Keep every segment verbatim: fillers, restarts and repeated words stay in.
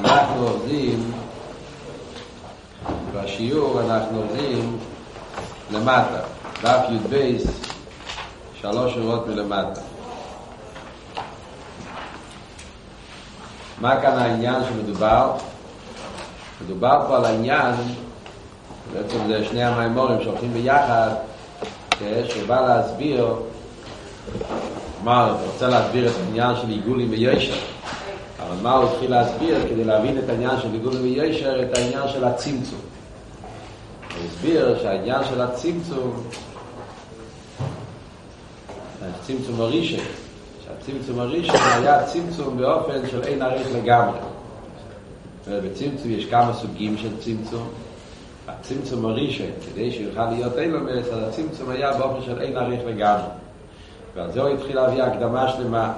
אנחנו עובדים בשיעור, אנחנו עובדים למטה, דף יוד בייס, שלוש שורות מלמטה. מה כאן העניין שמדובר? מדובר פה על העניין, בעצם זה שני המאמרים שהולכים ביחד, שבא להסביר, אמר, רוצה להסביר את העניין של עיגולים וישר, אבל מה הוא התחיל להסביר כדי להבין את העניין של עיגולים וישר? את העניין של הצמצום. הוא הסביר שהעניין של הצמצום, הצמצום הראשון, שהצמצום הראשון היה צמצום באופן של אין ערך לגמרי. ובצמצום יש כמה סוגים של צמצום. הצמצום הראשון, כדי שיוכל להיות אילומס, אז הצמצום היה באופן של אין ערך לגמרי. ועל זה הוא התחיל להביא הקדמה שלמה,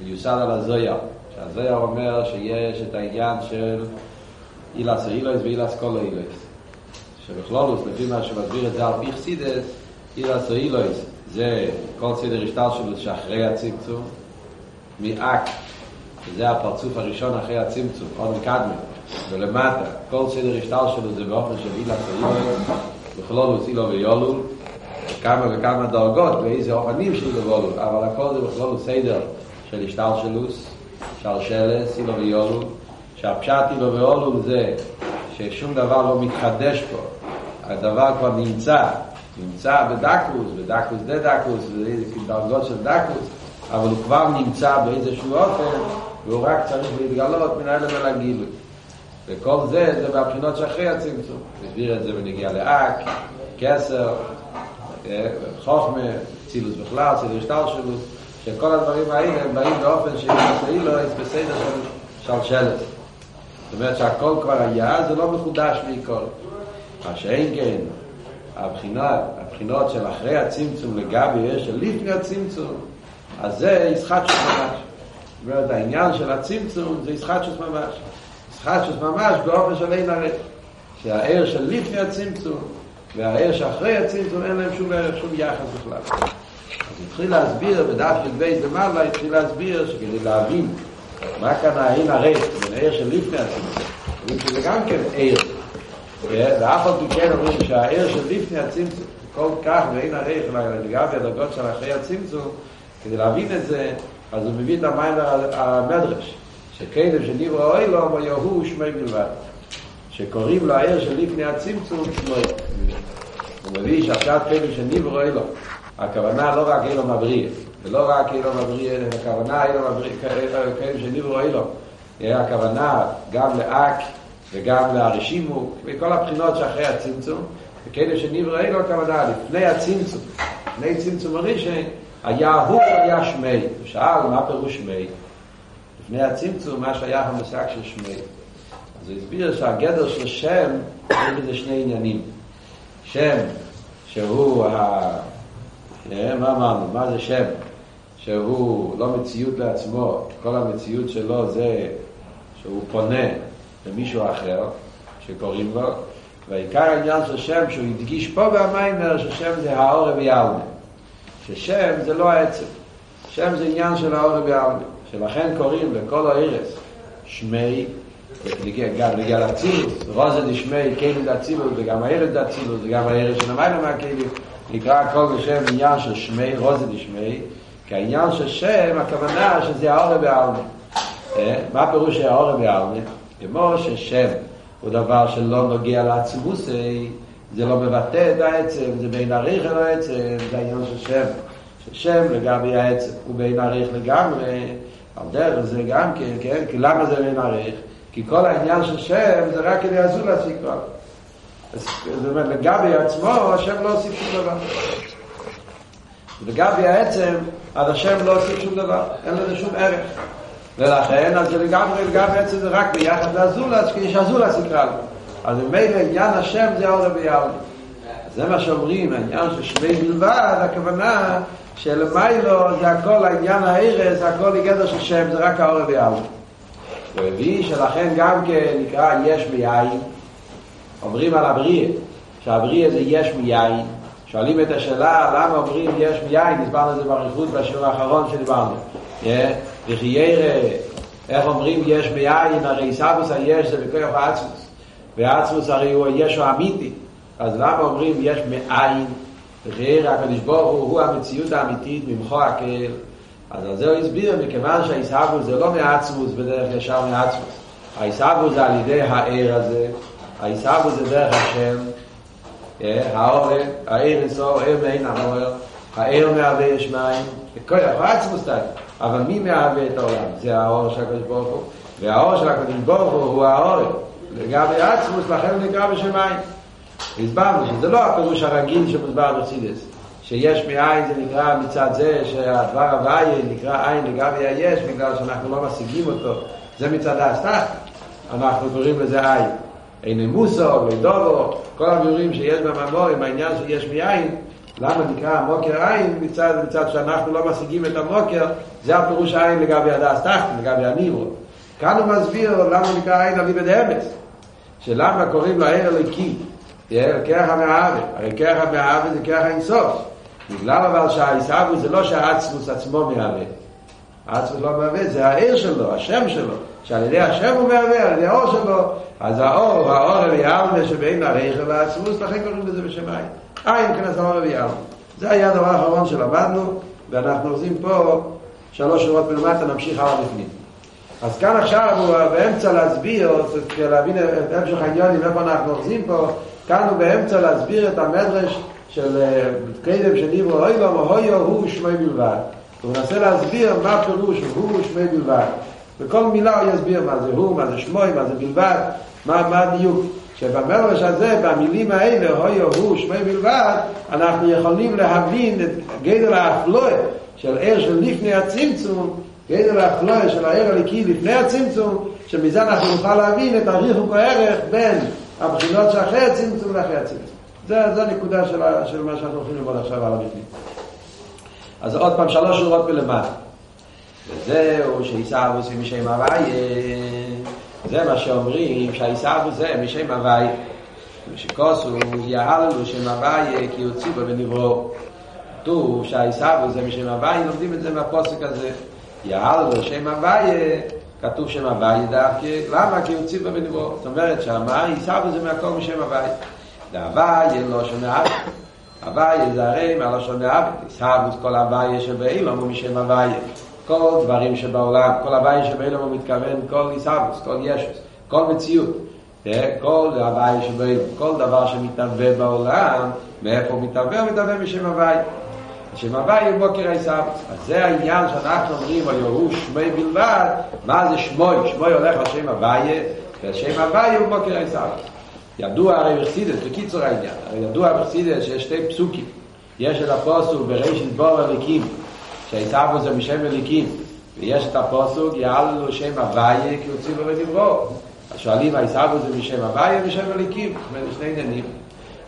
מיוסד על הזויר. שהזויר אומר שיש את העניין של אילס אילויס ואילס קולו אילויס. שבכלולוס, לפי מה שמסביר את זה על פי חסידס, אילס אילויס זה כל סדר השטל שלו שאחרי הצמצום, מאק, שזה הפרצוף הראשון אחרי הצמצום, עוד מקדמי, ולמטה, כל סדר השטל שלו זה באופן של אילס אילויס, בכלולוס אילו ויולול, כמה וכמה דרגות ואיזה אופנים של גבולו, אבל הכל זה בכלול סדר של השטל שלוס, שרשלס, אילו ויולו, שהפשט אילו ויולו זה ששום דבר לא מתחדש פה, הדבר כבר נמצא, נמצא בדקוס, בדקוס דה דקוס, דרגות של דקוס, אבל הוא כבר נמצא באיזשהו אופן, והוא רק צריך להתגלות מן האלה ולהגיד. וכל זה, זה בבחינות שאחרי הצמצום. נסביר את זה ונגיע לאק, כסר, חוכמה, צילוס בכלל, סדר שטר שלוס, שכל הדברים האלה הם באים באופן שאילו בסדר של שלשלת. זאת אומרת שהכל כבר היה, זה לא מחודש בעיקר. מה שאין כן, הבחינות, הבחינות של אחרי הצמצום לגבי של לפני הצמצום, אז זה ישחטשוס ממש. זאת אומרת, העניין של הצמצום זה ישחטשוס ממש. ישחטשוס ממש באופן של אין הרי. שהער של לפני הצמצום, והער שאחרי הצמצום אין להם שום, שום יחס בכלל. אז התחיל להסביר, בדף של בית למעלה, התחיל להסביר שכדי להבין מה כאן העין הרי, בין הער של לפני הצמצום. אומרים שזה גם כן ער. ואף עוד כן אומרים שהער של לפני הצמצום, כל כך ואין הרי, לגבי הדרגות של אחרי הצמצום, כדי להבין את זה, אז הוא מביא את המים המדרש, שכלב שנברא אוי לו, אמר יהוא שמי בלבד. שקוראים לו הער של לפני הצמצום, שמוי. הוא מביא שעכשיו כלב שנברא אילו, הכוונה לא רק אילו מבריא, ולא רק אילו מבריא, הכוונה אילו מבריא, כלב שנברא אילו, הכוונה גם לאק וגם להרשימו, וכל הבחינות שאחרי הצמצום, וכלב שנברא אילו, הכוונה לפני הצמצום, לפני צמצום הראשון, היה הוא היה שמי. הוא שאל מה פירוש שמי? לפני הצמצום מה שהיה המושג של שמי. אז הוא הסביר שהגדר של שם יש בזה שני עניינים. שם שהוא ה... מה אמרנו? מה זה שם? שהוא לא מציאות לעצמו, כל המציאות שלו זה שהוא פונה למישהו אחר שקוראים לו, והעיקר העניין של שם שהוא הדגיש פה במאמר ששם זה האור ויאלמה, ששם זה לא העצם, שם זה עניין של האור ויאלמה, שלכן קוראים לכל הארץ שמי. גם נגיע לצילוס, רוזה דשמי, קיילים דצילות, וגם הערש דצילות, וגם הערש של המילה מהקיילים, נקרא הכל בשם עניין של שמי, רוזה דשמי, כי העניין של שם, הכוונה שזה האור והעלמה. מה פירוש האור והעלמה? כמו ששם הוא דבר שלא נוגע לעצמוס, זה לא מבטא את העצם, זה בין עריך אל העצם, זה העניין של שם. ששם לגבי העצם הוא בין עריך לגמרי, על דרך זה גם כן, כי למה זה בין עריך? כי כל העניין של שם זה רק כדי עזור להשיג כבר. זאת אומרת, לגבי עצמו, השם לא עושה שום דבר. לגבי העצם, אז השם לא עושה שום דבר. אין לזה שום ערך. ולכן, אז לגבי, לגבי עצם זה רק ביחד לעזור להשיג, כי יש עזור להשיג כבר. אז ממילא, עניין השם זה אור וביאור. זה מה שאומרים, העניין של שמי בלבד, הכוונה שלמיילו זה הכל, העניין הערש, זה הכל לגדר של שם, זה רק האור וביאור. הוא הביא שלכן גם כנקרא יש מיין. אומרים על הבריאה שהבריאה זה יש מיין. שואלים את השאלה למה אומרים יש מיין, נסברנו את זה בריחות בשיעור האחרון שדיברנו, וכי ירא איך אומרים יש ביין, הרי סבוס היש זה בכוח העצמוס, והעצמוס הרי הוא ישו אמיתי, אז למה אומרים יש מאין? וכי הקדוש ברוך הוא המציאות האמיתית ממך הכל. אז על זה הוא הסביר, מכיוון שהאיסהבוס זה לא מעצמוס בדרך ישר מעצמוס, האיסהבוס זה על ידי הער הזה, האיסהבוס זה דרך השם, העורר, הער איסור, הער מעין העורר, הער מהווה יש מים, כל העצמוס תהיה, אבל מי מהווה את העולם? זה האור של הקדוש ברוך הוא, והאור של הקדוש ברוך הוא הוא העורר, לגבי עצמוס לכן נקרא בשם מים. הסברנו שזה לא הפירוש הרגיל שמוסבר בחסידות, שיש מאין זה נקרא מצד זה שהדבר הוויה נקרא עין לגבי היש, בגלל שאנחנו לא משיגים אותו, זה מצד האסתר, אנחנו קוראים לזה עין, אין מוסו, לדובו, כל הביורים שיש במאמר עם העניין שיש מאין, למה נקרא המוקר עין מצד, מצד שאנחנו לא משיגים את המוקר, זה הפירוש העין לגבי האסתר, לגבי הניברו. כאן הוא מסביר למה נקרא עין אביבד אמס, שלמה קוראים לו עין אלוקי, כרח המעבר, הרי כרח המעבר זה כרח האינסוף, בגלל אבל שהאיסהבוס זה לא שהעצמוס עצמו מהווה, העצמוס לא מהווה, זה העיר שלו, השם שלו, שעל ידי השם הוא מהווה, על ידי האור שלו, אז האור, האור הביאלמה שבין הרכב והעצמוס, לכן קוראים לזה בשם עין, עין כנס האור הביאלמה. זה היה הדבר האחרון שלמדנו, ואנחנו עושים פה שלוש שורות מלמטה, נמשיך הלאה בפנים. אז כאן עכשיו הוא באמצע להסביר, כדי להבין את המשך העניונים, איפה אנחנו עושים פה, כאן הוא באמצע להסביר את המדרש של קדם שניברו אוי לו מהויו הוא שמי בלבד. הוא מנסה להסביר מה פירוש הוא שמי בלבד. בכל מילה הוא יסביר מה זה הוא, מה זה שמוי, מה זה בלבד, מה, מה הדיוק. שבמדרש הזה, במילים האלה, הויו הוא שמי בלבד, אנחנו יכולים להבין את גדר האפלואה של עיר של לפני הצמצום, גדר האפלואה של העיר הליקי לפני הצמצום, שמזה אנחנו נוכל להבין את הריח וכערך בין הבחינות שאחרי הצמצום לאחרי הצמצום. זה הנקודה של, של מה שאנחנו הולכים ללמוד עכשיו על הבפנים. אז עוד פעם שלוש שורות מלמעלה. וזהו שהאיסהבוס היא משם הוויה. זה מה שאומרים שהאיסהבוס זה משם הוויה. ושכוסו יהללו שם הוויה כי יוציאו ונבראו. כתוב שהאיסהבוס זה משם הוויה, לומדים את זה מהפוסק הזה. יהללו שם הוויה. כתוב שם הוויה דווקא, למה? כי הוא ציבה בנברו. זאת אומרת שהמאי סבו זה מהכל משם הוויה. והוויה לא שונה אבית. הוויה זה הרי מה לא שונה אבית. סבו את כל הוויה שבאילום הוא משם הוויה. כל דברים שבעולם, כל הוויה שבאילום הוא מתכוון, כל איסבוס, כל ישוס, כל מציאות. כל הוויה שבאילום, כל דבר שמתנבא בעולם, מאיפה הוא מתנבא, הוא מתנבא משם הוויה. השם הוויה הוא בוקר האיסהבוס. אז זה העניין שאנחנו אומרים על יהוא שמי בלבד. מה זה שמוי? שמוי הולך על שם הוויה, והשם הוויה הוא בוקר האיסהבוס. ידוע הרי בחסידות, בקיצור העניין, הרי ידוע בחסידות שיש שתי פסוקים. יש את הפסוק בראשית בור אליקים, שהאיסהבוס זה משם אליקים, ויש את הפסוק יהללו שם הוויה כי הוציאו ונבראו. אז שואלים האיסהבוס זה משם הוויה ומשם אליקים, בין שני עניינים.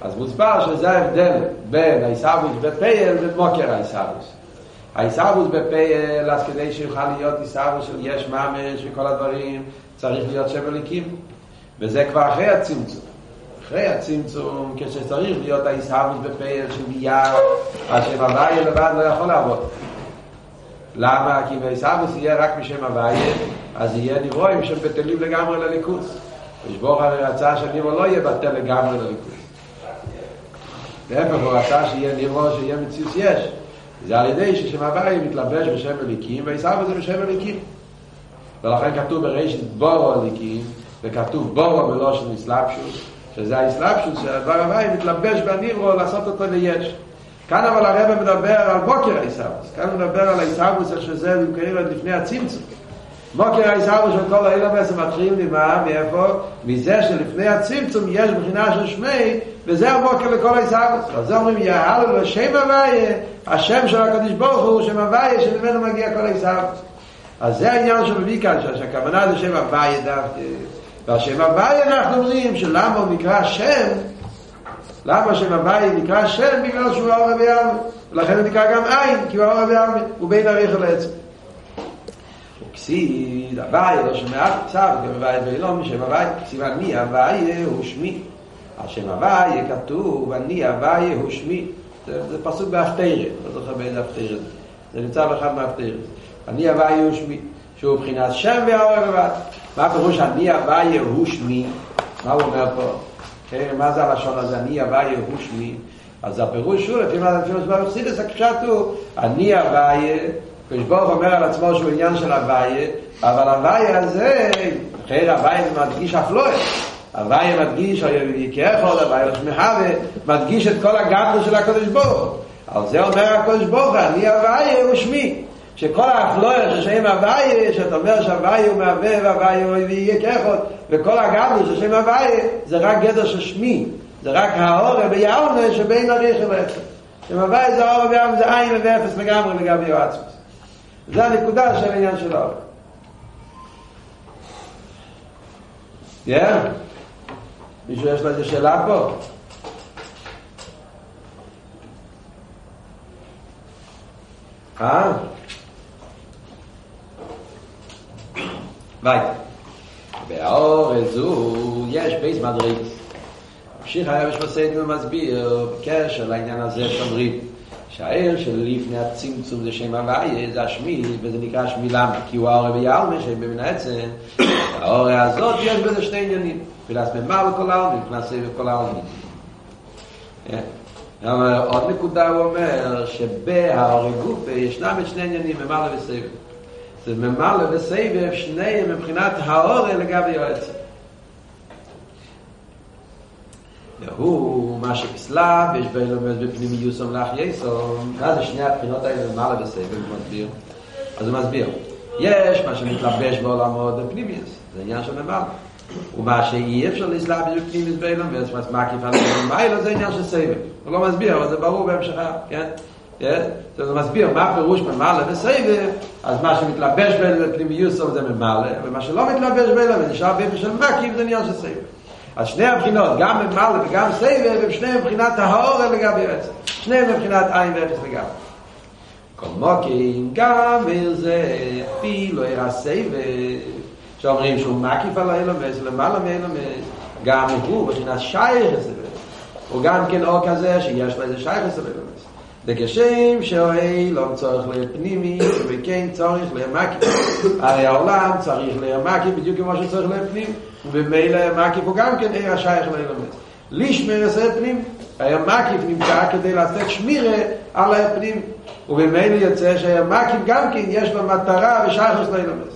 אז מוסבר שזה ההבדל בין האיסהבוס בפייל ובמוקר האיסהבוס. האיסהבוס בפייל, אז כדי שיוכל להיות איסהבוס של יש ממש וכל הדברים, צריך להיות שם אליקים. וזה כבר אחרי הצמצום. אחרי הצמצום, כשצריך להיות האיסהבוס בפייל שמיד, השם הוויה לבד לא יכול לעבוד. למה? כי אם האיסהבוס יהיה רק משם הוויה, אז יהיה נברואים שבטלים לגמרי לליכוס. ושבור הרי רצה שניברו לא יהיה בטל לגמרי לליכוס. להפך הוא רצה שיהיה נראה שיהיה מציאות יש, זה על ידי ששם הוויה מתלבש בשם אליקים והאיסהבוס זה בשם אליקים, ולכן כתוב בראשית בורו אליקים, וכתוב בורו ולא של איסלאפשוס, שזה האיסלאפשוס שהדבר הוויה מתלבש בנראה לעשות אותו ליש. כאן אבל הרב מדבר על בוקר האיסהבוס, כאן הוא מדבר על האיסהבוס איך שזה נמכרים עד לפני הצמצום. בוקר האיסהבוס של כל האילמס מתחיל ממה, מאיפה? מזה שלפני הצמצום יש בחינה של שמי, וזה הבוקר לכל האיסהבוס. אז אומרים יהללו לשם הוויה, השם של הקדוש ברוך הוא שם הוויה שממנו מגיע כל האיסהבוס. אז זה העניין שמביא כאן, שהכוונה זה שם הוויה דווקא. והשם הוויה אנחנו אומרים שלמה הוא נקרא שם, למה שם הוויה נקרא שם? בגלל שהוא האור הביאלמה, ולכן הוא נקרא גם עין, כי הוא האור הביאלמה הוא בין הריח לעצם. וכסיד הוויה לא שמע סב, גם הוויה ואילום, שם הוויה, סימן מי הוויה הוא שמי. השם הוויה כתוב, אני הוויה הוא שמי. זה, זה פסוק בהפטרת, לא זוכר באיזה הפטרת. זה נמצא באחד מהפטרת. אני הוויה הוא שמי. שהוא מבחינת שם והאור לבד. מה פירוש אני הוויה הוא שמי? מה הוא אומר פה? מה זה הלשון הזה? אני הוויה הוא שמי? אז הפירוש הוא, לפי מה זה הקשת הוא אני הוויה, כשבורך אומר על עצמו שהוא עניין של הוויה, אבל הוויה הזה, אחרי הוויה זה מדגיש אפלויה, הוויה מדגיש, כיכול, הוויה שמהווה, מדגיש את כל הגדלות של הקודש בורך. על זה אומר הקודש בורך, אני הוויה הוא שמי. שכל האפלויה ששם הוויה, שאתה אומר שהוויה הוא מהווה והוויה הוא יהיה כיכול, וכל הגדלות ששם הוויה זה רק גדר של שמי. זה רק האור ביהונה שבין הריח ואפס. שמבאי זה האור ביהונה זה עין ואפס לגמרי לגבי יועצות. זו הנקודה של העניין של האור. כן? מישהו יש לזה שאלה פה? אה? ביי. והאור הזו יש בייס מדריץ. המשיך היה בשפסנו מסביר בקשר לעניין הזה שאומרים שהעיר שלפני הצמצום זה שם הוויה זה השמי וזה נקרא שמי למה כי הוא האור ביהלמה שהם במן העצם האור הזאת יש בזה שני עניינים ולעס ממר לכל העלמין כנסה לכל העלמין. עוד נקודה הוא אומר שבהאור גופה ישנם את שני עניינים ממר וסבב זה ממר וסבב שניהם מבחינת האור לגבי יועצת והוא מה שפסלה ויש בין לומד בפנים יוסום לך יסום. מה זה שני הבחינות האלה למעלה בסבב מסביר? אז הוא מסביר יש מה שמתלבש בעולמו בפנים יוס זה עניין של למעלה ומה שאי אפשר להסלב בפנים יוס בין לומד ואז מה כיפה למעלה זה עניין של סבב. הוא לא מסביר אבל זה ברור בהמשכה, כן? אז הוא מסביר מה הפירוש ממעלה בסבב. אז מה שמתלבש בין בפנים יוסום זה ממעלה ומה שלא מתלבש בין לומד נשאר בין של מקים זה עניין של סבב. אז שני הבחינות, גם ממעלה וגם סבב, הם שניהם מבחינת האור לגבי עצם. שניהם מבחינת עין ואפס לגבי. כל מוקים גם זה אפילו עיר הסבב, שאומרים שהוא מקיף על האלומס, למעלה מהאלומס, גם הוא מבחינת שייך הסבב. הוא גם כן אור כזה שיש לו איזה שייך הסבב אלומס. וכשם שאוהי לא צורך לפנימי, וכן צורך למקיף. הרי העולם צריך למקיף בדיוק כמו שצורך לפנימי. ובמילא המקיף הוא גם כן עיר השייך לאלומס. לשמיר עשה פנים, המקיף נמצא כדי לעשות שמירה על הפנים, ובמילא יוצא שהמקיף גם כן יש לו מטרה ושייך לאלומס.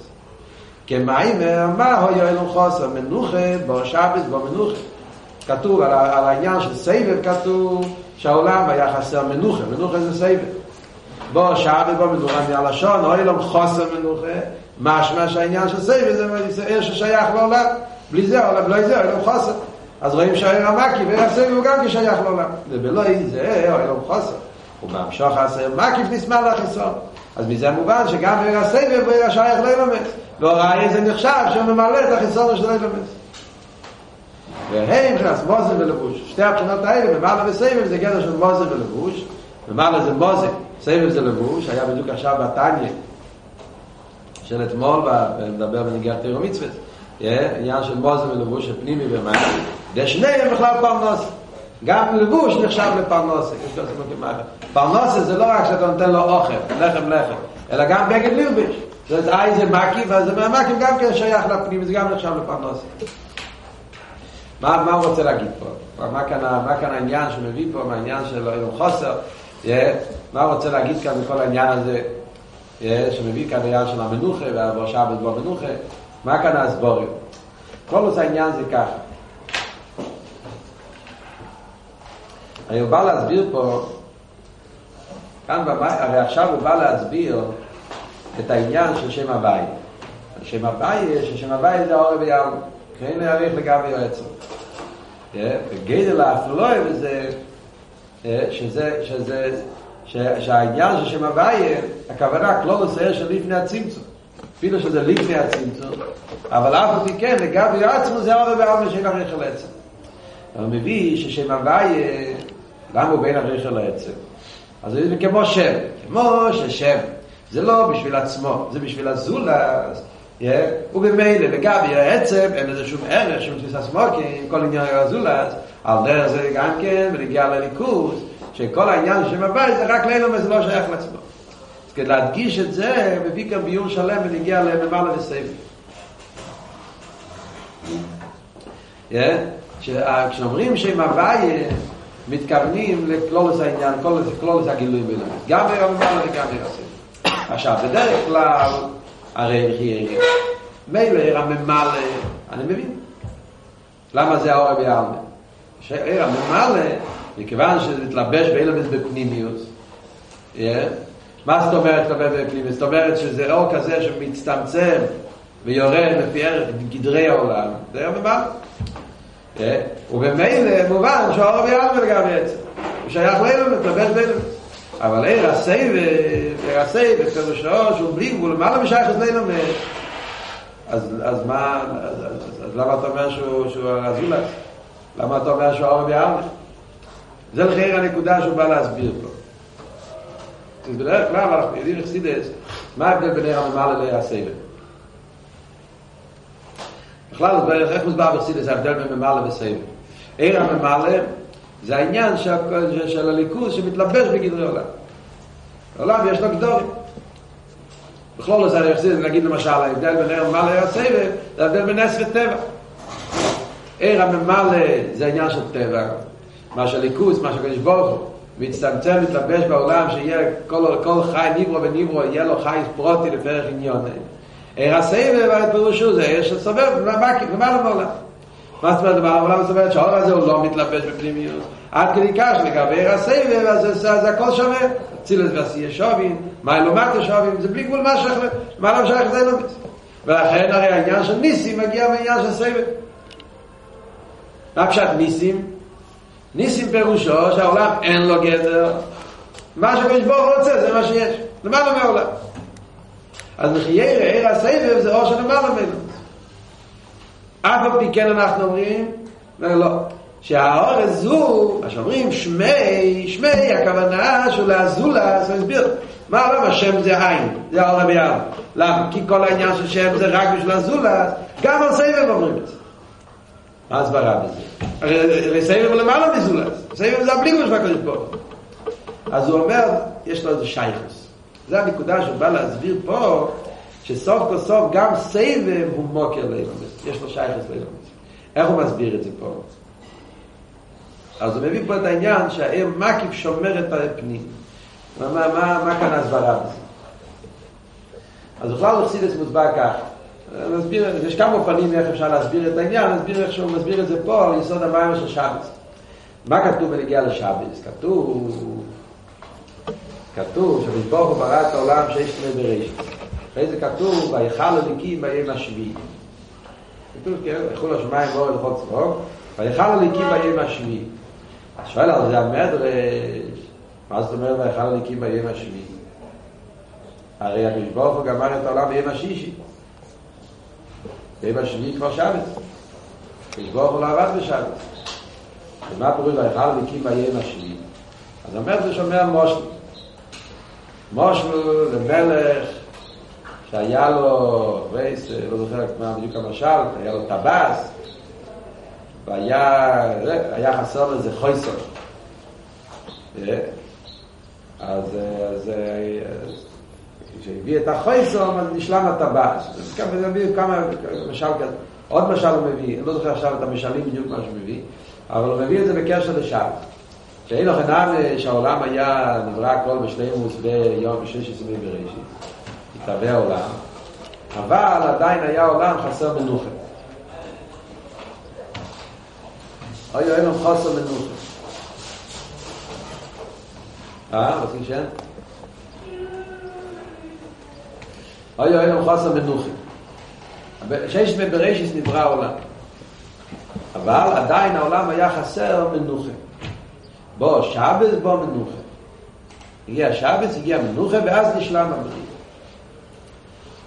כמיים מה הוא יועל חוס המנוחה בשבת במנוחה. כתוב על, על העניין של סבב כתוב שהעולם היה חסר מנוחה, מנוחה זה סבב. בשבת במנוחה מהלשון אוהל חוס המנוחה, משמע שהעניין של סבב זה עיר ששייך לעולם. בלי זה העולם לא יזה, העולם חוסר. אז רואים שהעיר המקיף, העיר הסבב הוא גם כשייך לעולם. ובלא יזה, העולם חוסר. ובהמשוך העיר המקיף נשמע לחיסון. אז מזה מובן שגם העיר הסבב הוא העיר שייך לאלומס. והעיר הזה נחשב שממלא את החיסון של האלומס. והם נכנס מוזם ולבוש. שתי הבחינות האלה, ממעלה וסבב זה גדר של מוזם ולבוש. ממעלה זה מוזם, סבב זה לבוש. היה בדיוק עכשיו בתניה של אתמול, ומדבר בניגר תירו מצוות. עניין של מוזם ולבוש של פנימי ומעלה זה שניהם בכלל פרנוסה. גם לבוש נחשב לפרנוסה. פרנוסה זה לא רק שאתה נותן לו אוכל לחם לחם אלא גם בגד ללבש. זאת אומרת אי זה מקיף אז זה מהמקיף גם כן שייך לפנימי זה גם נחשב לפרנוסה. מה הוא רוצה להגיד פה? מה כאן העניין שמביא פה? מה העניין של חוסר? מה הוא רוצה להגיד כאן בכל העניין הזה שמביא כאן העניין של המנוחה והברשה בדבר מנוחה? מה כאן הסבורים? כל עושה העניין זה ככה. הרי הוא בא להסביר פה, כאן במה, הרי עכשיו הוא בא להסביר את העניין של שם הוואי. שם הוואי, ששם הוואי זה האור ביהלמה. כן להעריך לגבי יועצו. וגדל האפלויה וזה, שזה, שזה, שהעניין של שם הוואי, הכוונה כלל עושה של לפני הצמצום. אפילו שזה לפני הצמצום, אבל אף אותי כן, לגבי עצמו זה הרבה בעלמה של הרחל עצם. אבל מביא ששם הוואי, למה הוא בין הרחל עצם? אז זה כמו שם, כמו ששם, זה לא בשביל עצמו, זה בשביל הזולה, ובמילא, לגבי העצם, אין איזה שום ערך, שום תפיסה סמוקים, כל עניין הזולה, על דרך זה גם כן, ונגיע לליכוז, שכל העניין של שם הוואי זה רק לילה, וזה לא שייך לעצמו. כדי להדגיש את זה, מביא כאן ביור שלם ונגיע למעלה לספר. כשאומרים שהם הוויה, מתכוונים לכלולס העניין, כלולס הגילוי בלעד. גם היום מעלה וגם הספר. עכשיו, בדרך כלל, הרי מילא הממלא, אני מבין. למה זה האור ביעלמה? שהאור הממלא, מכיוון שזה מתלבש באילמת בפנימיות, מה זאת אומרת למה בפנימיות? זאת אומרת שזה אור כזה שמצטמצם ויורד לפי ערך גדרי העולם, זה האור ממלא. ובמילא מובן שהאור ביעלמה לגבי עצם, הוא שייך לאילמת, מתלבש באילמת. אבל עיר הסבב, עיר הסבב, פירושו שהוא בלי גבול, מה לא משייך את לאילמת? אז מה, אז למה אתה אומר שהוא הזולת? למה אתה אומר שהוא האור ביעלמה? זה לחיר הנקודה שהוא בא להסביר פה. בדרך כלל אנחנו יודעים לחסידס, מה ההבדל בין עיר הממלא לעיר הסבב? בכלל, איך מוסבר בחסידס ההבדל בין ממלא וסבב? עיר הממלא זה העניין של הליכוז שמתלבש בגדרי עולם. עולם יש לו גדורים. בכלול הזה אני חושב, נגיד למשל, ההבדל בין עיר הממלא לעיר הסבב, זה ההבדל בין נס וטבע. עיר הממלא זה העניין של טבע, מה של ליכוז, מה שקדוש ברוך הוא, מצטמצם, מתלבש בעולם, שיהיה כל חי ניברו וניברו, יהיה לו חי פרוטי לפרח עניון. עיר הסבב, הפירושו, זה עיר שסובב, ומה לא בעולם? מה זאת אומרת? העולם זאת אומרת שהאור הזה הוא לא מתלבש בפנימיות. עד כדי כך שלגבי עיר הסבב, אז זה הכל שווה. צילס ועשייה שובים, מה אלומת השובים, זה בלי גבול מה שייך, מה לא שייך זה אלומץ. ולכן הרי העניין של ניסים מגיע מהעניין של סבב. מה פשט ניסים? ניסים פירושו שהעולם אין לו גדר. מה שבשבור רוצה זה מה שיש. למעלה מהעולם. אז מחייר עיר הסבב זה אור שלמעלה ממנו. אף על פי כן אנחנו אומרים, ולא, שהאור הזו, מה שאומרים, שמי, שמי, הכוונה של הזולה, זה הסביר, מה העולם? השם זה עין, זה האור הביעל. למה? כי כל העניין של שם זה רק בשביל הזולה, גם על סבב אומרים את זה. מה הסברה בזה? הרי סבב למעלה מזולה, סבב זה הבליגוש והקודש פה. אז הוא אומר, יש לו איזה שייכוס. זו הנקודה שבא להסביר פה, שסוף כסוף גם סבב הוא מוקר לאילומס. יש לו שייכס לאילומס. איך הוא מסביר את זה פה? אז הוא מביא פה את העניין שהאיר מקיף שומר את הפנים. מה, מה, מה, מה כאן הסברה בזה? אז בכלל אוכסידס מוסבר כך. מסביר, יש כמה אופנים איך אפשר להסביר את העניין, נסביר איך שהוא מסביר את זה פה על יסוד המאמר של שבס. מה כתוב בנגיע לשבס? כתוב, כתוב שבשבורך הוא ברא את העולם שיש שני בראשית. איזה כתוב, והיכל הליקים ביום השביעי. כתוב, כן, יחול השמיים ואור ולכות צבאו, והיכל הליקים ביום השביעי. אז שואל על זה המדרש, מה זאת אומרת והיכל הליקים ביום השביעי? הרי הקדוש ברוך הוא גמר את העולם ביום השישי. ביום השביעי כבר שבת. הקדוש ברוך הוא לא עבד בשבת. ומה פירוש והיכל הליקים ביום השביעי? אז אומר זה שומע מושל. מושל למלך, שהיה לו רייס, לא זוכר מה בדיוק המשל, היה לו טבס, והיה חסר לזה חויסר. אז כשהביא את החויסר, נשלם הטבס. אז נביא כמה משל כזה. עוד משל הוא מביא, לא זוכר עכשיו את המשלים בדיוק מה שהוא מביא, אבל הוא מביא את זה בקשר לשבת. שאין לו חינם שהעולם היה נברא הכל בשני מוסבי יום שש עשרה בראשית. תווה העולם, אבל עדיין היה עולם חסר מנוחה. היו אין לו חסר מנוחה. אה, רוצים שאין? היו אין לו חסר מנוחה. שש מבראשית נברא העולם. אבל עדיין העולם היה חסר מנוחה. בוא שבת, בוא מנוחה. הגיע שבת, הגיע מנוחה, ואז נשלם הבריאה.